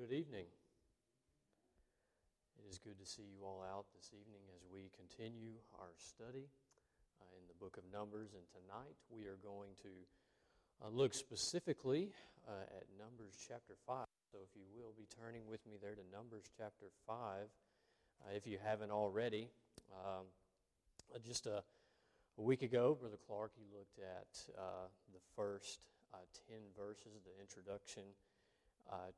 Good evening. It is good to see you all out this evening as we continue our study in the book of Numbers. And tonight we are going to look specifically at Numbers chapter 5. So if you will be turning with me there to Numbers chapter 5, if you haven't already. Just a week ago, Brother Clark, he looked at the first 10 verses, the introduction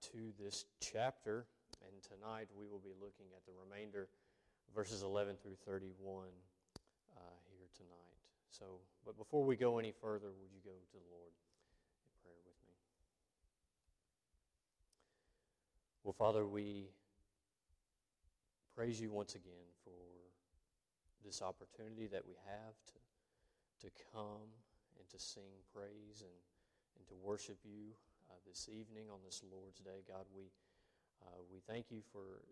to this chapter, and tonight we will be looking at the remainder, verses 11 through 31 here tonight. So, but before we go any further, would you go to the Lord in prayer with me? Well, Father, we praise you once again for this opportunity that we have to come and to sing praise and to worship you. This evening on this Lord's Day, God, we thank you for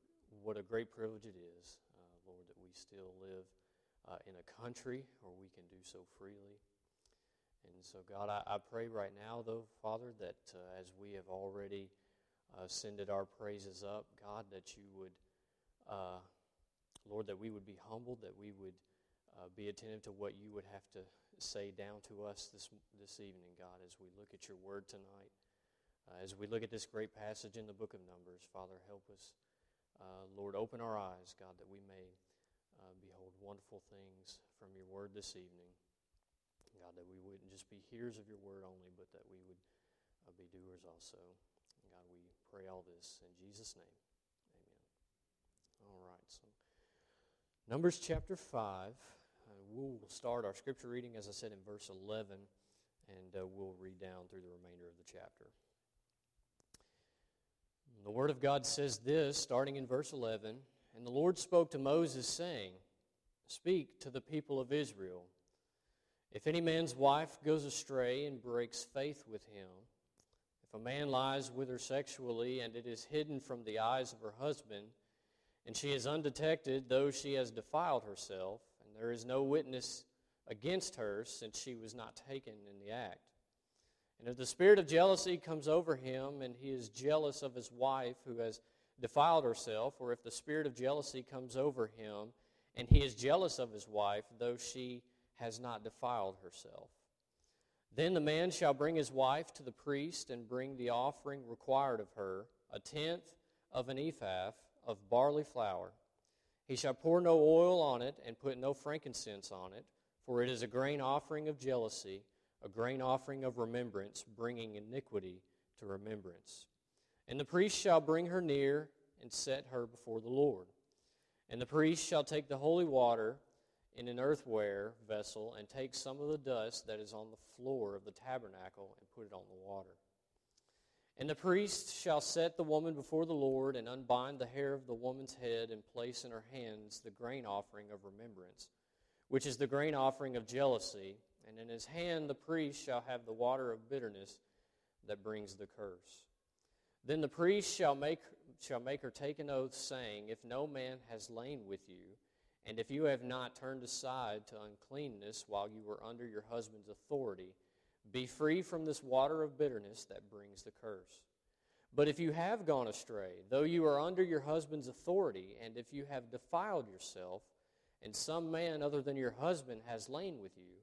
what a great privilege it is, Lord, that we still live in a country where we can do so freely. And so, God, I pray right now, though, Father, that as we have already ascended our praises up, God, that you would, Lord, that we would be humbled, that we would be attentive to what you would have to say down to us this evening, God, as we look at your word tonight. As we look at this great passage in the book of Numbers, Father, help us. Lord, open our eyes, God, that we may behold wonderful things from your word this evening. God, that we wouldn't just be hearers of your word only, but that we would be doers also. And God, we pray all this in Jesus' name. Amen. All right, so Numbers chapter 5. We'll start our scripture reading, as I said, in verse 11, and we'll read down through the remainder of the chapter. The Word of God says this, starting in verse 11, "And the Lord spoke to Moses, saying, Speak to the people of Israel. If any man's wife goes astray and breaks faith with him, if a man lies with her sexually, and it is hidden from the eyes of her husband, and she is undetected, though she has defiled herself, and there is no witness against her, since she was not taken in the act. And if the spirit of jealousy comes over him, and he is jealous of his wife who has defiled herself, or if the spirit of jealousy comes over him, and he is jealous of his wife, though she has not defiled herself, then the man shall bring his wife to the priest and bring the offering required of her, 1/10 of an ephah of barley flour. He shall pour no oil on it and put no frankincense on it, for it is a grain offering of jealousy, a grain offering of remembrance, bringing iniquity to remembrance. And the priest shall bring her near and set her before the Lord. And the priest shall take the holy water in an earthenware vessel and take some of the dust that is on the floor of the tabernacle and put it on the water. And the priest shall set the woman before the Lord and unbind the hair of the woman's head and place in her hands the grain offering of remembrance, which is the grain offering of jealousy, and in his hand the priest shall have the water of bitterness that brings the curse. Then the priest shall make her take an oath, saying, If no man has lain with you, and if you have not turned aside to uncleanness while you were under your husband's authority, be free from this water of bitterness that brings the curse. But if you have gone astray, though you are under your husband's authority, and if you have defiled yourself, and some man other than your husband has lain with you,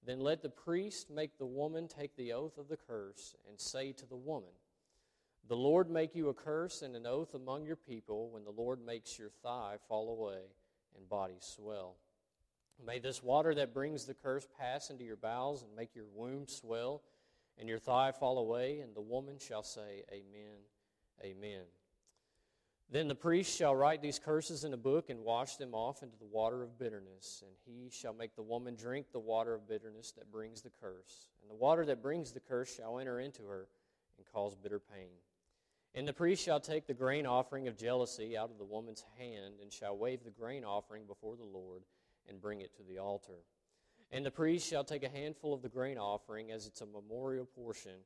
then let the priest make the woman take the oath of the curse and say to the woman, The Lord make you a curse and an oath among your people when the Lord makes your thigh fall away and body swell. May this water that brings the curse pass into your bowels and make your womb swell and your thigh fall away, and the woman shall say, Amen, amen. Then the priest shall write these curses in a book and wash them off into the water of bitterness, and he shall make the woman drink the water of bitterness that brings the curse. And the water that brings the curse shall enter into her and cause bitter pain. And the priest shall take the grain offering of jealousy out of the woman's hand and shall wave the grain offering before the Lord and bring it to the altar. And the priest shall take a handful of the grain offering as it's a memorial portion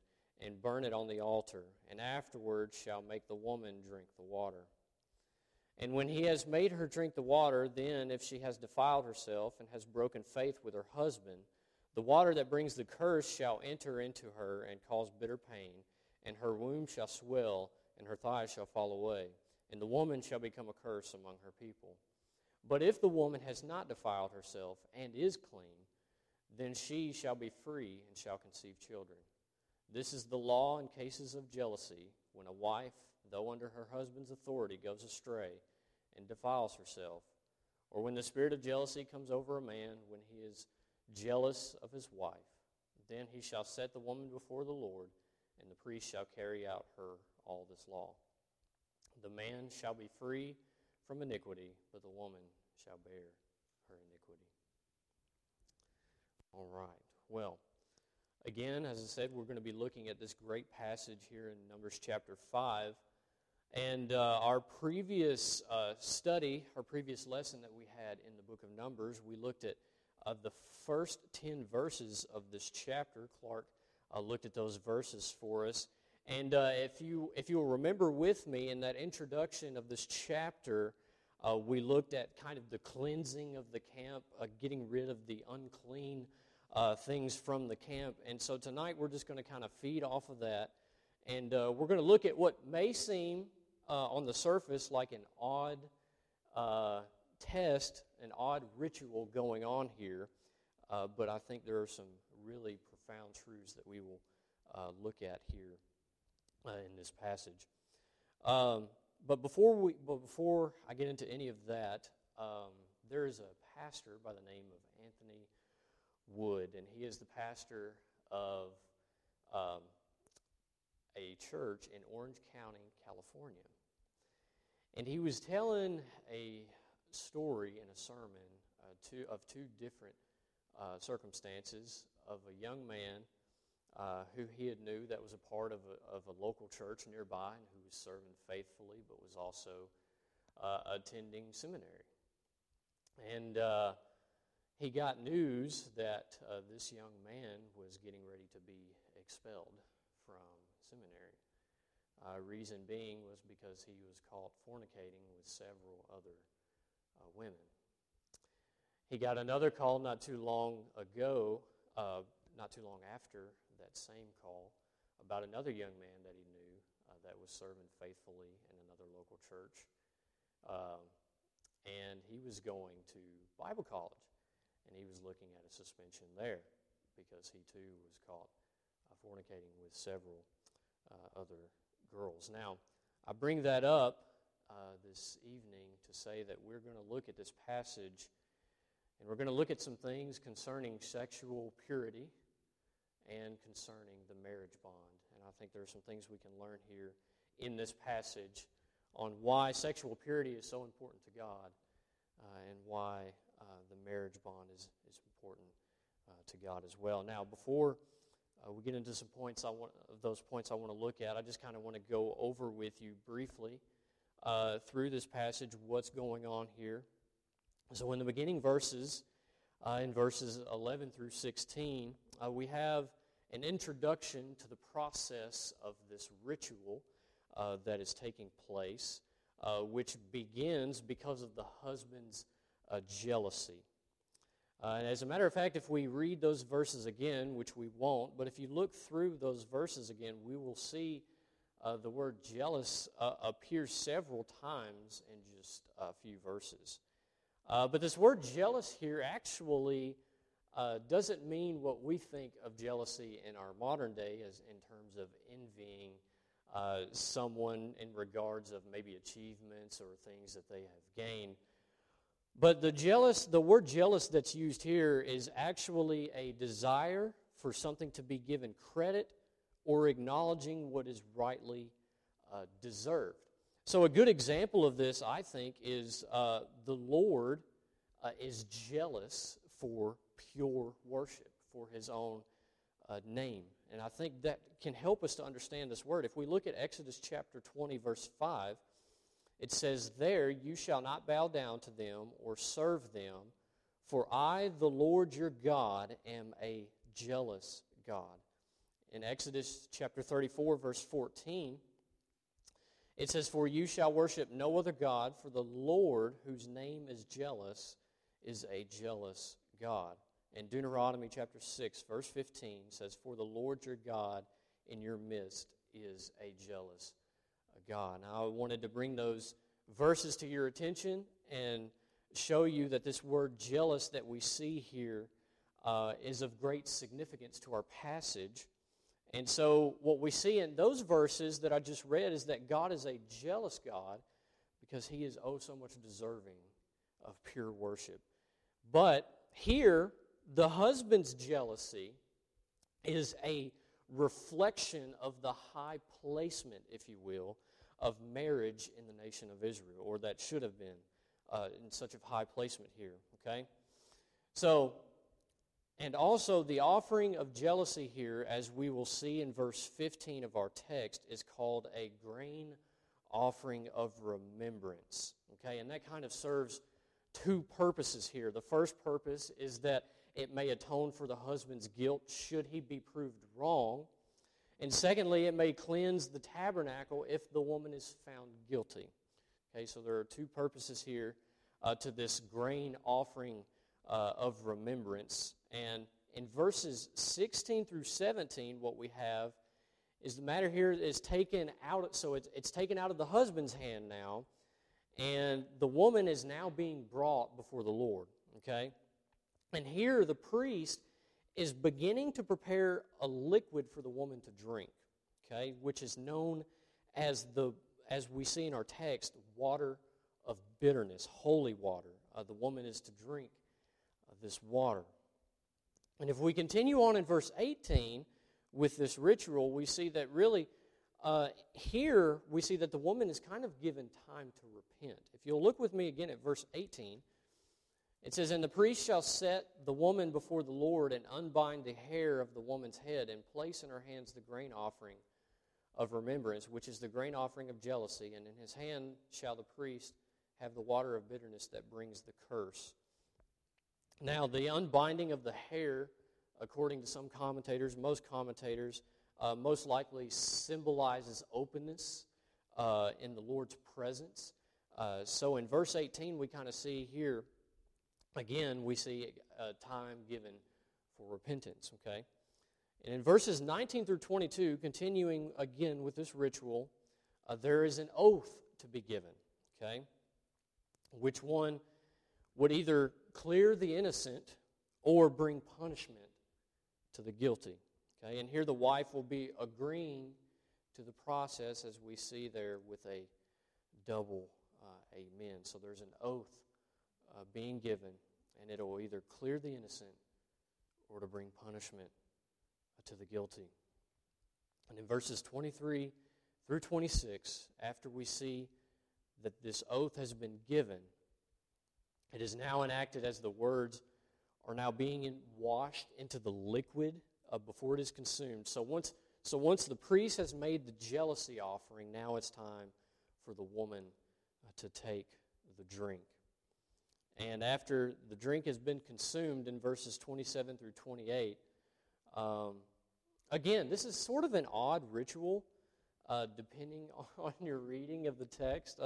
and burn it on the altar, and afterward shall make the woman drink the water. And when he has made her drink the water, then if she has defiled herself and has broken faith with her husband, the water that brings the curse shall enter into her and cause bitter pain, and her womb shall swell, and her thighs shall fall away, and the woman shall become a curse among her people. But if the woman has not defiled herself and is clean, then she shall be free and shall conceive children. This is the law in cases of jealousy, when a wife, though under her husband's authority, goes astray and defiles herself, or when the spirit of jealousy comes over a man when he is jealous of his wife. Then he shall set the woman before the Lord, and the priest shall carry out her all this law. The man shall be free from iniquity, but the woman shall bear her iniquity. All right. Well, again, as I said, we're going to be looking at this great passage here in Numbers chapter 5. And our previous lesson that we had in the book of Numbers, we looked at the first 10 verses of this chapter. Clark looked at those verses for us. And if you'll remember with me, in that introduction of this chapter, we looked at kind of the cleansing of the camp, getting rid of the unclean things from the camp. And so tonight we're just going to kind of feed off of that. And we're going to look at what may seem on the surface like an odd test, an odd ritual going on here. But I think there are some really profound truths that we will look at here in this passage. But before I get into any of that, there is a pastor by the name of Anthony Wood, and he is the pastor of a church in Orange County, California. And he was telling a story in a sermon of two different circumstances of a young man who he had knew that was a part of a local church nearby, and who was serving faithfully, but was also attending seminary. And he got news that this young man was getting ready to be expelled from seminary. Reason being was because he was caught fornicating with several other women. He got another call not too long after that same call, about another young man that he knew that was serving faithfully in another local church. And he was going to Bible college, and he was looking at a suspension there because he too was caught fornicating with several other girls. Now, I bring that up this evening to say that we're going to look at this passage, and we're going to look at some things concerning sexual purity and concerning the marriage bond. And I think there are some things we can learn here in this passage on why sexual purity is so important to God, and why the marriage bond is important to God as well. Now, before we get into some points I want to look at, I just kind of want to go over with you briefly through this passage what's going on here. So in the beginning verses, in verses 11 through 16, we have an introduction to the process of this ritual that is taking place, which begins because of the husband's jealousy. And as a matter of fact, if we read those verses again, which we won't, but if you look through those verses again, we will see the word jealous appears several times in just a few verses. But this word jealous here actually doesn't mean what we think of jealousy in our modern day as in terms of envying someone in regards of maybe achievements or things that they have gained. But the word jealous that's used here is actually a desire for something to be given credit or acknowledging what is rightly deserved. So a good example of this, I think, is the Lord is jealous for pure worship, for his own name. And I think that can help us to understand this word. If we look at Exodus chapter 20, verse 5, it says, "There you shall not bow down to them or serve them, for I, the Lord your God, am a jealous God." In Exodus chapter 34, verse 14, it says, "For you shall worship no other God, for the Lord, whose name is jealous, is a jealous God." And Deuteronomy chapter 6, verse 15 says, "For the Lord your God in your midst is a jealous God. Now, I wanted to bring those verses to your attention and show you that this word jealous that we see here is of great significance to our passage. And so what we see in those verses that I just read is that God is a jealous God because he is oh so much deserving of pure worship. But here, the husband's jealousy is a reflection of the high placement, if you will, of marriage in the nation of Israel, or that should have been in such a high placement here, okay? So, and also the offering of jealousy here, as we will see in verse 15 of our text, is called a grain offering of remembrance, okay? And that kind of serves two purposes here. The first purpose is that it may atone for the husband's guilt should he be proved wrong. And secondly, it may cleanse the tabernacle if the woman is found guilty. Okay, so there are two purposes here to this grain offering of remembrance. And in verses 16 through 17, what we have is the matter here is taken out, so it's taken out of the husband's hand now, and the woman is now being brought before the Lord, okay? And here the priest is beginning to prepare a liquid for the woman to drink, okay, which is known as as we see in our text, water of bitterness, holy water. The woman is to drink this water. And if we continue on in verse 18 with this ritual, we see that really here we see that the woman is kind of given time to repent. If you'll look with me again at verse 18, it says, "And the priest shall set the woman before the Lord and unbind the hair of the woman's head and place in her hands the grain offering of remembrance, which is the grain offering of jealousy. And in his hand shall the priest have the water of bitterness that brings the curse." Now, the unbinding of the hair, according to some commentators, most commentators, most likely symbolizes openness in the Lord's presence. So in verse 18, we kind of see here, again, we see time given for repentance, okay? And in verses 19 through 22, continuing again with this ritual, there is an oath to be given, okay? Which one would either clear the innocent or bring punishment to the guilty, okay? And here the wife will be agreeing to the process, as we see there with a double amen. So there's an oath being given, and it will either clear the innocent or to bring punishment to the guilty. And in verses 23 through 26, after we see that this oath has been given, it is now enacted as the words are now being washed into the liquid before it is consumed. So once the priest has made the jealousy offering, now it's time for the woman to take the drink. And after the drink has been consumed in verses 27 through 28, again, this is sort of an odd ritual, depending on your reading of the text.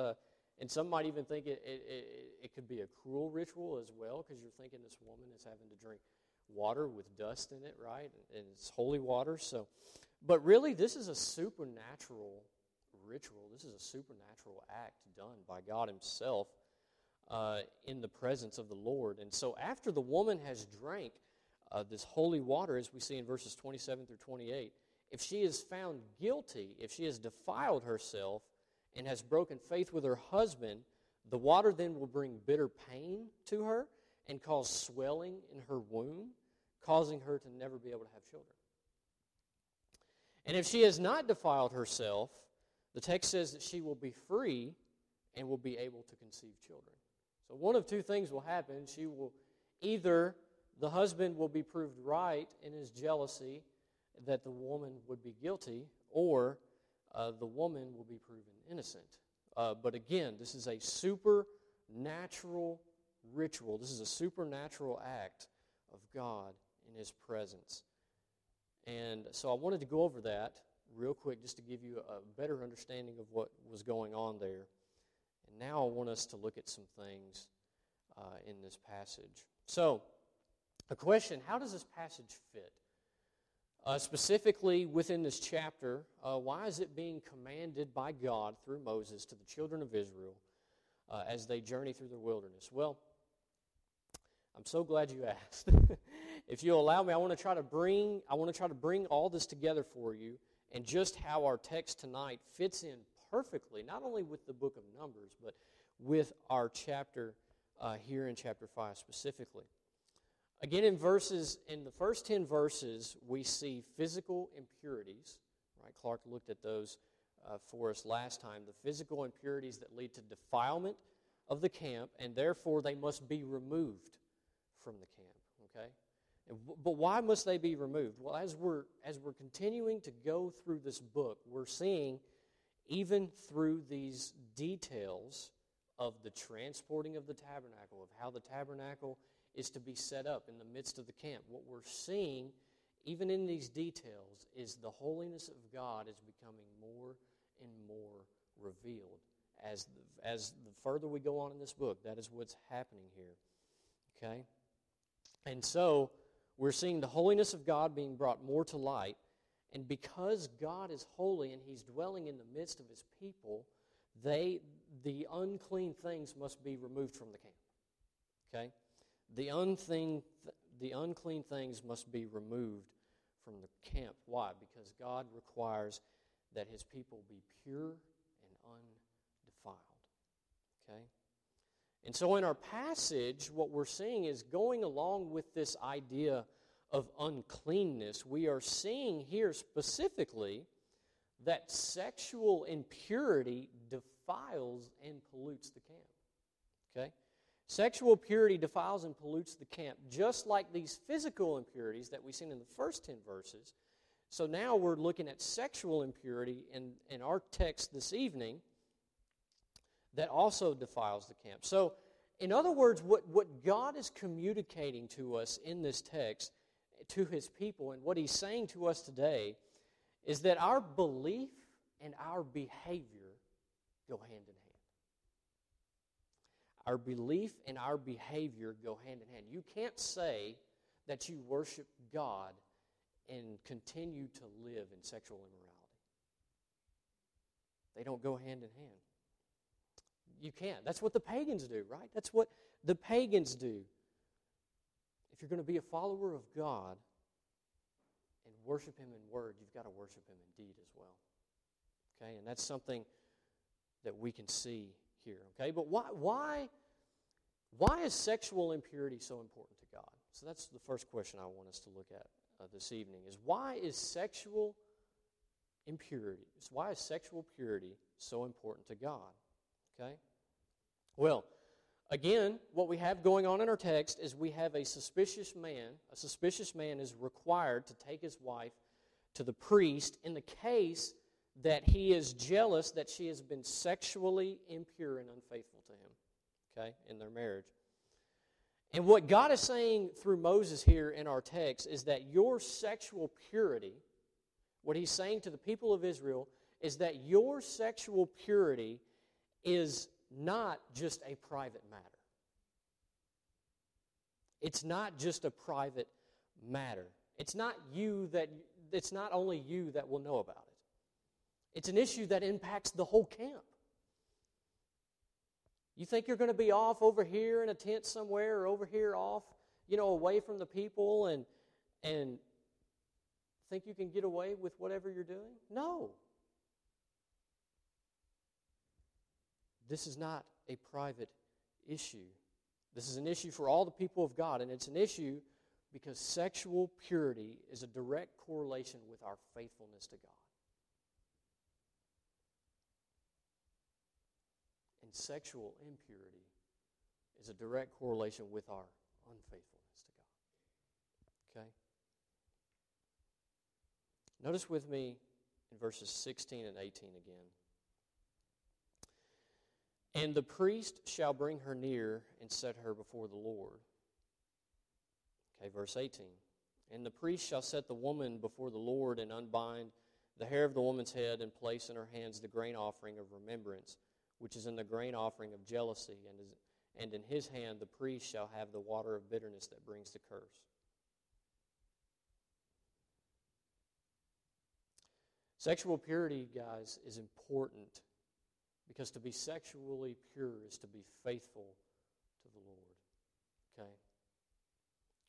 And some might even think it could be a cruel ritual as well, because you're thinking this woman is having to drink water with dust in it, right? And it's holy water. So, but really, this is a supernatural ritual. This is a supernatural act done by God himself in the presence of the Lord. And so after the woman has drank this holy water, as we see in verses 27 through 28, if she is found guilty, if she has defiled herself and has broken faith with her husband, the water then will bring bitter pain to her and cause swelling in her womb, causing her to never be able to have children. And if she has not defiled herself, the text says that she will be free and will be able to conceive children. So one of two things will happen. She will either... the husband will be proved right in his jealousy that the woman would be guilty, or the woman will be proven innocent. But again, this is a supernatural ritual. This is a supernatural act of God in his presence. And so I wanted to go over that real quick just to give you a better understanding of what was going on there. And now I want us to look at some things in this passage. So, the question, how does this passage fit Specifically within this chapter, why is it being commanded by God through Moses to the children of Israel as they journey through the wilderness? Well, I'm so glad you asked. If you'll allow me, I want to try to bring all this together for you, and just how our text tonight fits in perfectly, not only with the book of Numbers, but with our chapter here in chapter 5 specifically. Again, in the first 10 verses, we see physical impurities. Right? Clark looked at those for us last time. The physical impurities that lead to defilement of the camp, and therefore they must be removed from the camp. Okay, but why must they be removed? Well, as we're continuing to go through this book, we're seeing even through these details of the transporting of the tabernacle, of how the tabernacle is to be set up in the midst of the camp. What we're seeing, even in these details, is the holiness of God is becoming more and more revealed. As the further we go on in this book, that is what's happening here. Okay? And so, we're seeing the holiness of God being brought more to light, and because God is holy and He's dwelling in the midst of His people, the unclean things must be removed from the camp. Okay? The unclean things must be removed from the camp. Why? Because God requires that His people be pure and undefiled. Okay? And so in our passage, what we're seeing is going along with this idea of uncleanness. We are seeing here specifically that sexual impurity defiles and pollutes the camp. Okay? Sexual purity defiles and pollutes the camp, just like these physical impurities that we've seen in the first 10 verses. So now we're looking at sexual impurity in our text this evening that also defiles the camp. So, in other words, what God is communicating to us in this text, to His people, and what He's saying to us today, is that our belief and our behavior go hand in hand. Our belief and our behavior go hand in hand. You can't say that you worship God and continue to live in sexual immorality. They don't go hand in hand. You can't. That's what the pagans do, right? That's what the pagans do. If you're going to be a follower of God and worship Him in word, you've got to worship Him in deed as well. Okay, and that's something that we can see here, okay? But why is sexual impurity so important to God? So that's the first question I want us to look at this evening, is why is sexual purity so important to God, okay? Well, again, what we have going on in our text is we have a suspicious man. A suspicious man is required to take his wife to the priest in the case that he is jealous that she has been sexually impure and unfaithful to him, okay, in their marriage. And what God is saying through Moses here in our text is that your sexual purity, what He's saying to the people of Israel, is that your sexual purity is not just a private matter. It's not just a private matter. It's not only you that will know about it. It's an issue that impacts the whole camp. You think you're going to be off over here in a tent somewhere, or over here off, away from the people, and think you can get away with whatever you're doing? No. This is not a private issue. This is an issue for all the people of God, and it's an issue because sexual purity is a direct correlation with our faithfulness to God. And sexual impurity is a direct correlation with our unfaithfulness to God. Okay? Notice with me in verses 16 and 18 again. And the priest shall bring her near and set her before the Lord. Okay, verse 18. And the priest shall set the woman before the Lord and unbind the hair of the woman's head and place in her hands the grain offering of remembrance, which is in the grain offering of jealousy, and in his hand the priest shall have the water of bitterness that brings the curse. Sexual purity, guys, is important because to be sexually pure is to be faithful to the Lord, okay?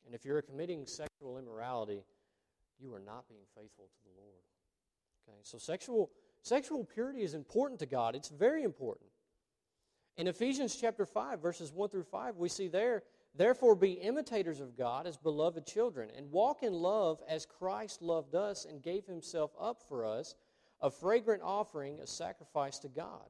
And if you're committing sexual immorality, you are not being faithful to the Lord, okay? So sexual purity is important to God. It's very important. In Ephesians chapter 5, verses 1 through 5, we see there, "Therefore be imitators of God as beloved children, and walk in love as Christ loved us and gave himself up for us, a fragrant offering, a sacrifice to God.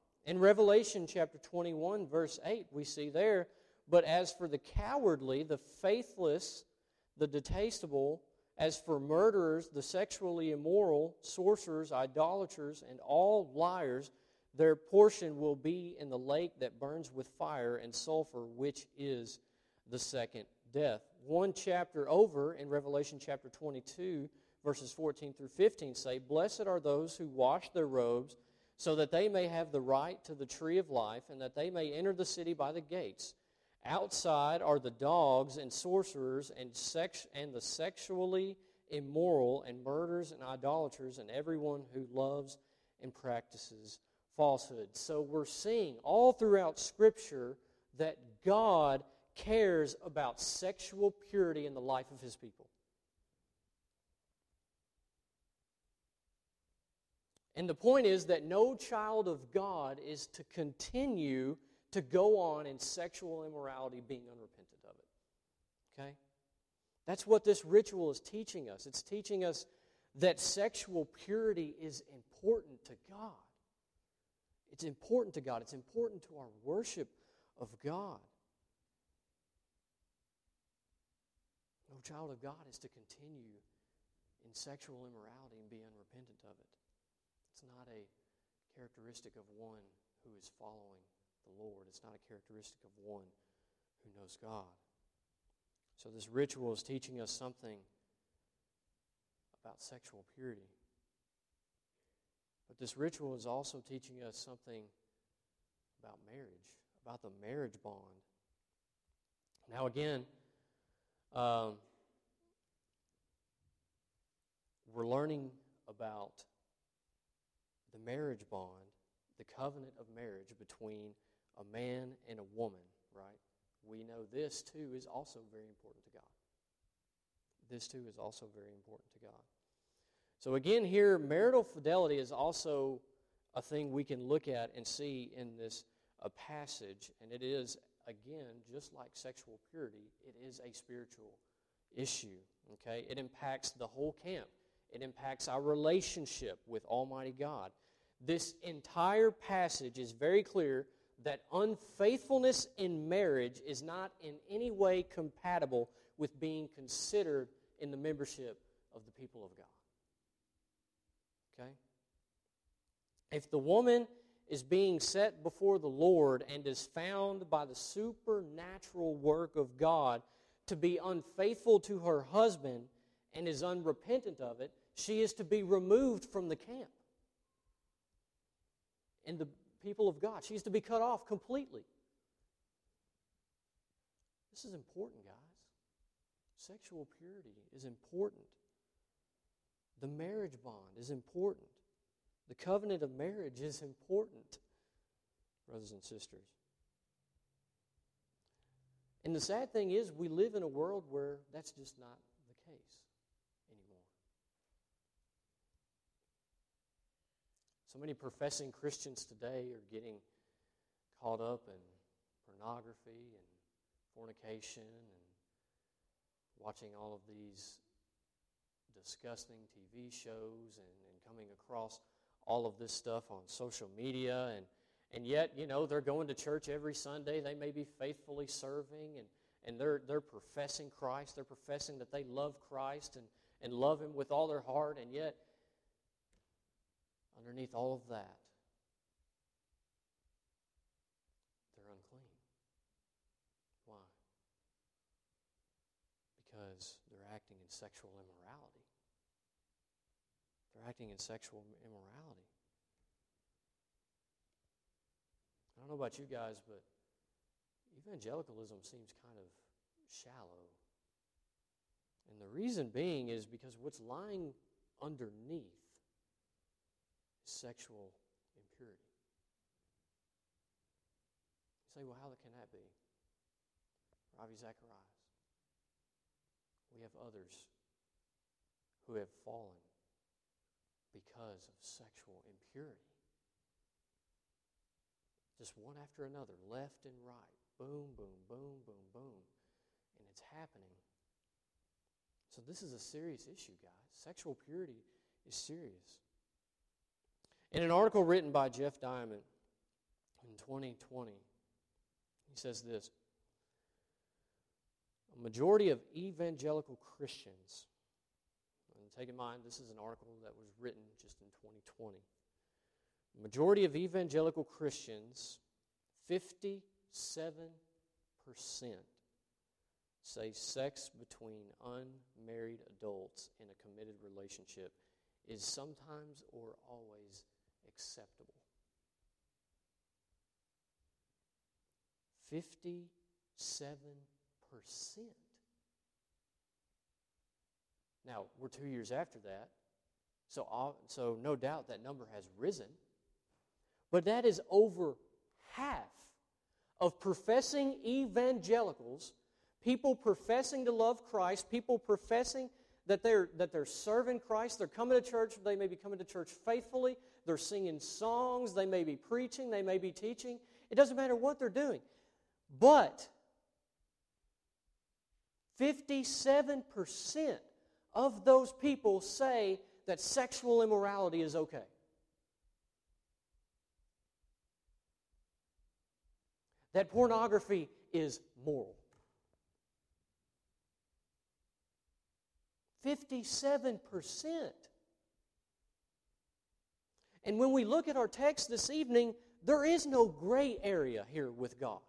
In Revelation chapter 21, verse 8, we see there, "But as for the cowardly, the faithless, the detestable, as for murderers, the sexually immoral, sorcerers, idolaters, and all liars, their portion will be in the lake that burns with fire and sulfur, which is the second death." One chapter over, in Revelation chapter 22, verses 14 through 15, say, "Blessed are those who wash their robes, so that they may have the right to the tree of life, and that they may enter the city by the gates. Outside are the dogs and sorcerers and the sexually immoral and murderers and idolaters and everyone who loves and practices falsehood." So we're seeing all throughout Scripture that God cares about sexual purity in the life of His people. And the point is that no child of God is to continue to go on in sexual immorality being unrepentant of it. Okay? That's what this ritual is teaching us. It's teaching us that sexual purity is important to God. It's important to God. It's important to our worship of God. No child of God is to continue in sexual immorality and be unrepentant of it. It's not a characteristic of one who is following the Lord. It's not a characteristic of one who knows God. So this ritual is teaching us something about sexual purity. But this ritual is also teaching us something about marriage, about the marriage bond. Now again, we're learning about the marriage bond, the covenant of marriage between a man and a woman, right? We know this too is also very important to God. This too is also very important to God. So again here, marital fidelity is also a thing we can look at and see in this passage. And it is, again, just like sexual purity, it is a spiritual issue, okay? It impacts the whole camp. It impacts our relationship with Almighty God. This entire passage is very clear that unfaithfulness in marriage is not in any way compatible with being considered in the membership of the people of God. Okay? If the woman is being set before the Lord and is found by the supernatural work of God to be unfaithful to her husband and is unrepentant of it, she is to be removed from the camp and the people of God. She is to be cut off completely. This is important, guys. Sexual purity is important. The marriage bond is important. The covenant of marriage is important, brothers and sisters. And the sad thing is we live in a world where that's just not the case anymore. So many professing Christians today are getting caught up in pornography and fornication and watching all of these disgusting TV shows and coming across all of this stuff on social media. And yet, you know, they're going to church every Sunday. They may be faithfully serving and they're professing Christ. They're professing that they love Christ and love Him with all their heart. And yet, underneath all of that, sexual immorality. They're acting in sexual immorality. I don't know about you guys, but evangelicalism seems kind of shallow. And the reason being is because what's lying underneath is sexual impurity. You say, well, how can that be? Ravi Zacharias. We have others who have fallen because of sexual impurity. Just one after another, left and right. Boom, boom, boom, boom, boom. And it's happening. So this is a serious issue, guys. Sexual purity is serious. In an article written by Jeff Diamond in 2020, he says this: a majority of evangelical Christians, and take in mind this is an article that was written just in 2020, a majority of evangelical Christians, 57%, say sex between unmarried adults in a committed relationship is sometimes or always acceptable. 57%. Now, we're 2 years after that, so no doubt that number has risen. But that is over half of professing evangelicals, people professing to love Christ, people professing that they're serving Christ, they're coming to church, they may be coming to church faithfully, they're singing songs, they may be preaching, they may be teaching. It doesn't matter what they're doing. But 57% of those people say that sexual immorality is okay. That pornography is moral. 57%. And when we look at our text this evening, there is no gray area here with God.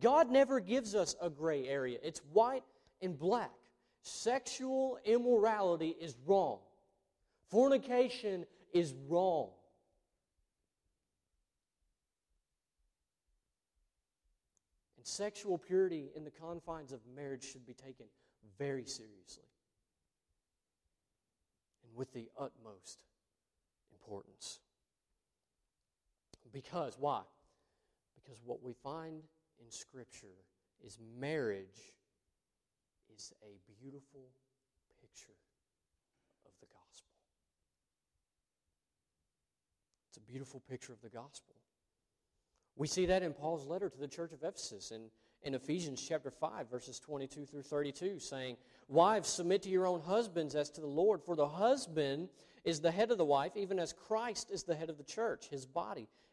God never gives us a gray area. It's white and black. Sexual immorality is wrong. Fornication is wrong. And sexual purity in the confines of marriage should be taken very seriously and with the utmost importance. Because, why? Because what we find in Scripture is marriage is a beautiful picture of the gospel. It's a beautiful picture of the gospel. We see that in Paul's letter to the church of Ephesus in Ephesians chapter 5, verses 22 through 32, saying, "Wives, submit to your own husbands as to the Lord, for the husband is the head of the wife, even as Christ is the head of the church, his body,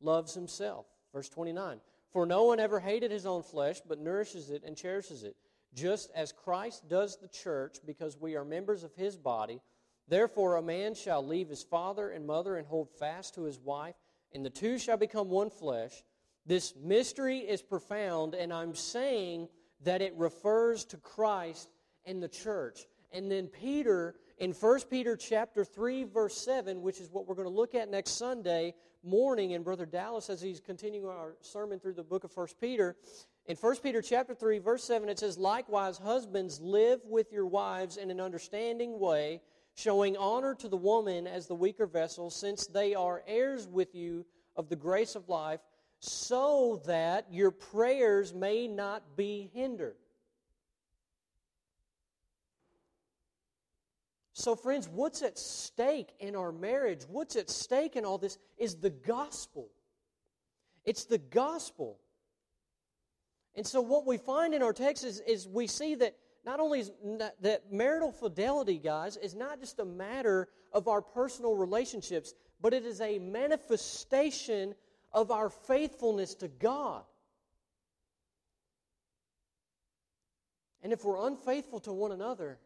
loves himself." Verse 29, "For no one ever hated his own flesh, but nourishes it and cherishes it, just as Christ does the church, because we are members of his body. Therefore a man shall leave his father and mother and hold fast to his wife, and the two shall become one flesh. This mystery is profound, and I'm saying that it refers to Christ and the church." And then Peter, in 1 Peter chapter 3, verse 7, which is what we're going to look at next Sunday morning, and Brother Dallas, as he's continuing our sermon through the book of 1 Peter, in 1 Peter chapter 3, verse 7, it says, "Likewise, husbands, live with your wives in an understanding way, showing honor to the woman as the weaker vessel, since they are heirs with you of the grace of life, so that your prayers may not be hindered." So friends, what's at stake in our marriage, what's at stake in all this is the gospel. It's the gospel. And so what we find in our text is we see that not only is that marital fidelity, guys, is not just a matter of our personal relationships, but it is a manifestation of our faithfulness to God. And if we're unfaithful to one another,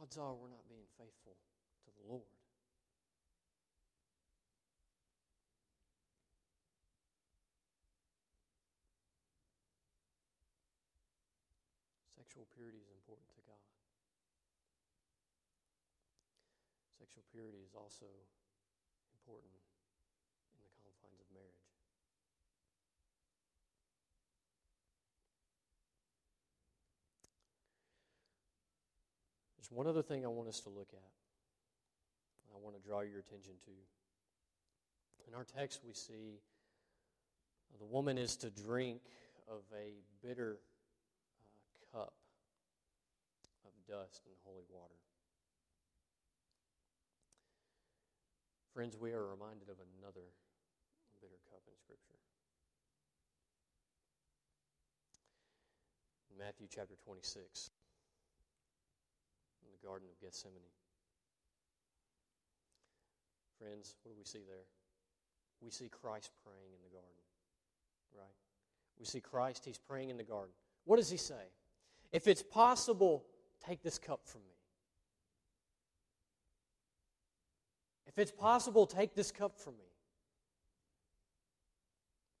odds are we're not being faithful to the Lord. Sexual purity is important to God. Sexual purity is also important in the confines of marriage. There's one other thing I want us to look at, and I want to draw your attention to. In our text, we see the woman is to drink of a bitter cup of dust and holy water. Friends, we are reminded of another bitter cup in Scripture. In Matthew chapter 26, in the Garden of Gethsemane. Friends, what do we see there? We see Christ praying in the garden, right? We see Christ, He's praying in the garden. What does He say? If it's possible, take this cup from me. If it's possible, take this cup from me.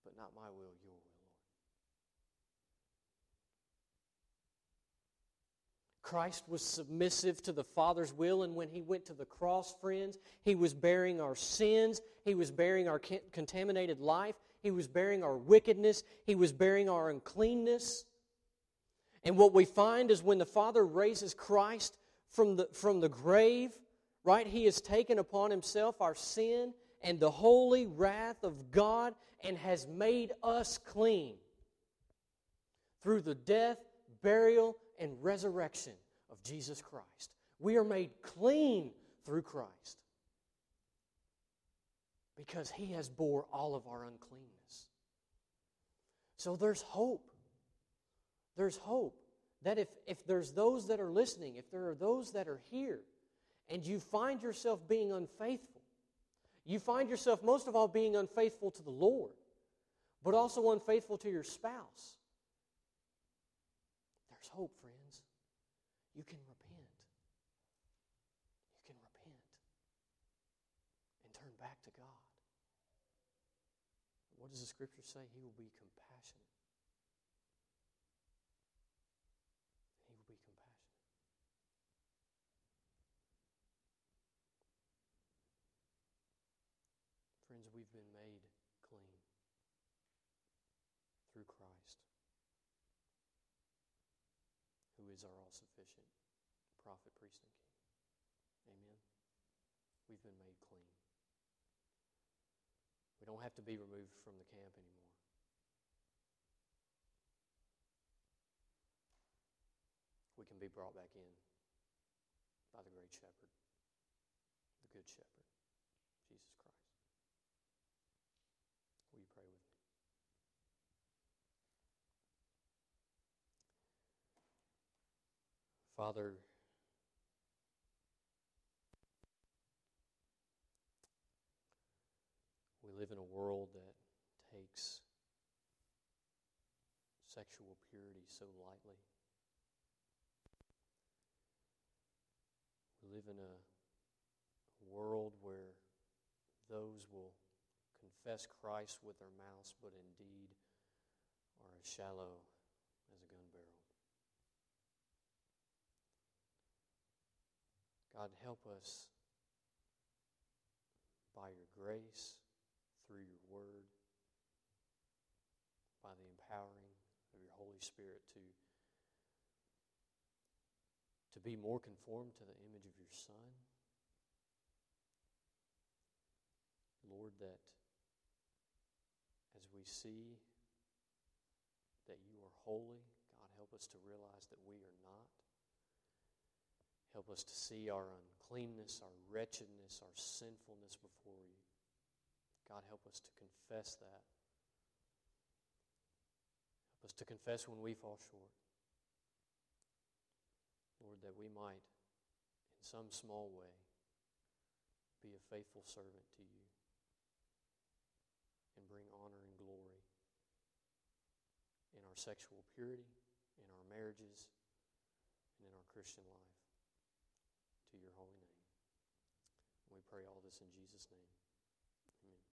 But not my will, your will, Lord. Christ was submissive to the Father's will, and when He went to the cross, friends, He was bearing our sins, He was bearing our contaminated life, He was bearing our wickedness, He was bearing our uncleanness. And what we find is when the Father raises Christ from the grave, right, He has taken upon Himself our sin and the holy wrath of God and has made us clean through the death, burial, and resurrection of Jesus Christ. We are made clean through Christ because He has bore all of our uncleanness. So there's hope. There's hope that if there's those that are listening, if there are those that are here, and you find yourself being unfaithful, you find yourself most of all being unfaithful to the Lord, but also unfaithful to your spouse, there's hope, friends. You can repent. You can repent and turn back to God. What does the Scripture say? He will be compassionate. We've been made clean through Christ, who is our all-sufficient prophet, priest, and king. Amen? We've been made clean. We don't have to be removed from the camp anymore. We can be brought back in by the great shepherd, the good shepherd, Jesus Christ. Will you pray with me? Father, we live in a world that takes sexual purity so lightly. We live in a world where those will confess Christ with their mouths, but indeed are as shallow as a gun barrel. God, help us by your grace, through your word, by the empowering of your Holy Spirit to be more conformed to the image of your Son. Lord, that as we see that you are holy, God, help us to realize that we are not. Help us to see our uncleanness, our wretchedness, our sinfulness before you. God, help us to confess that. Help us to confess when we fall short. Lord, that we might, in some small way, be a faithful servant to you and bring honor and glory in our sexual purity, in our marriages, and in our Christian life, to your holy name. We pray all this in Jesus' name.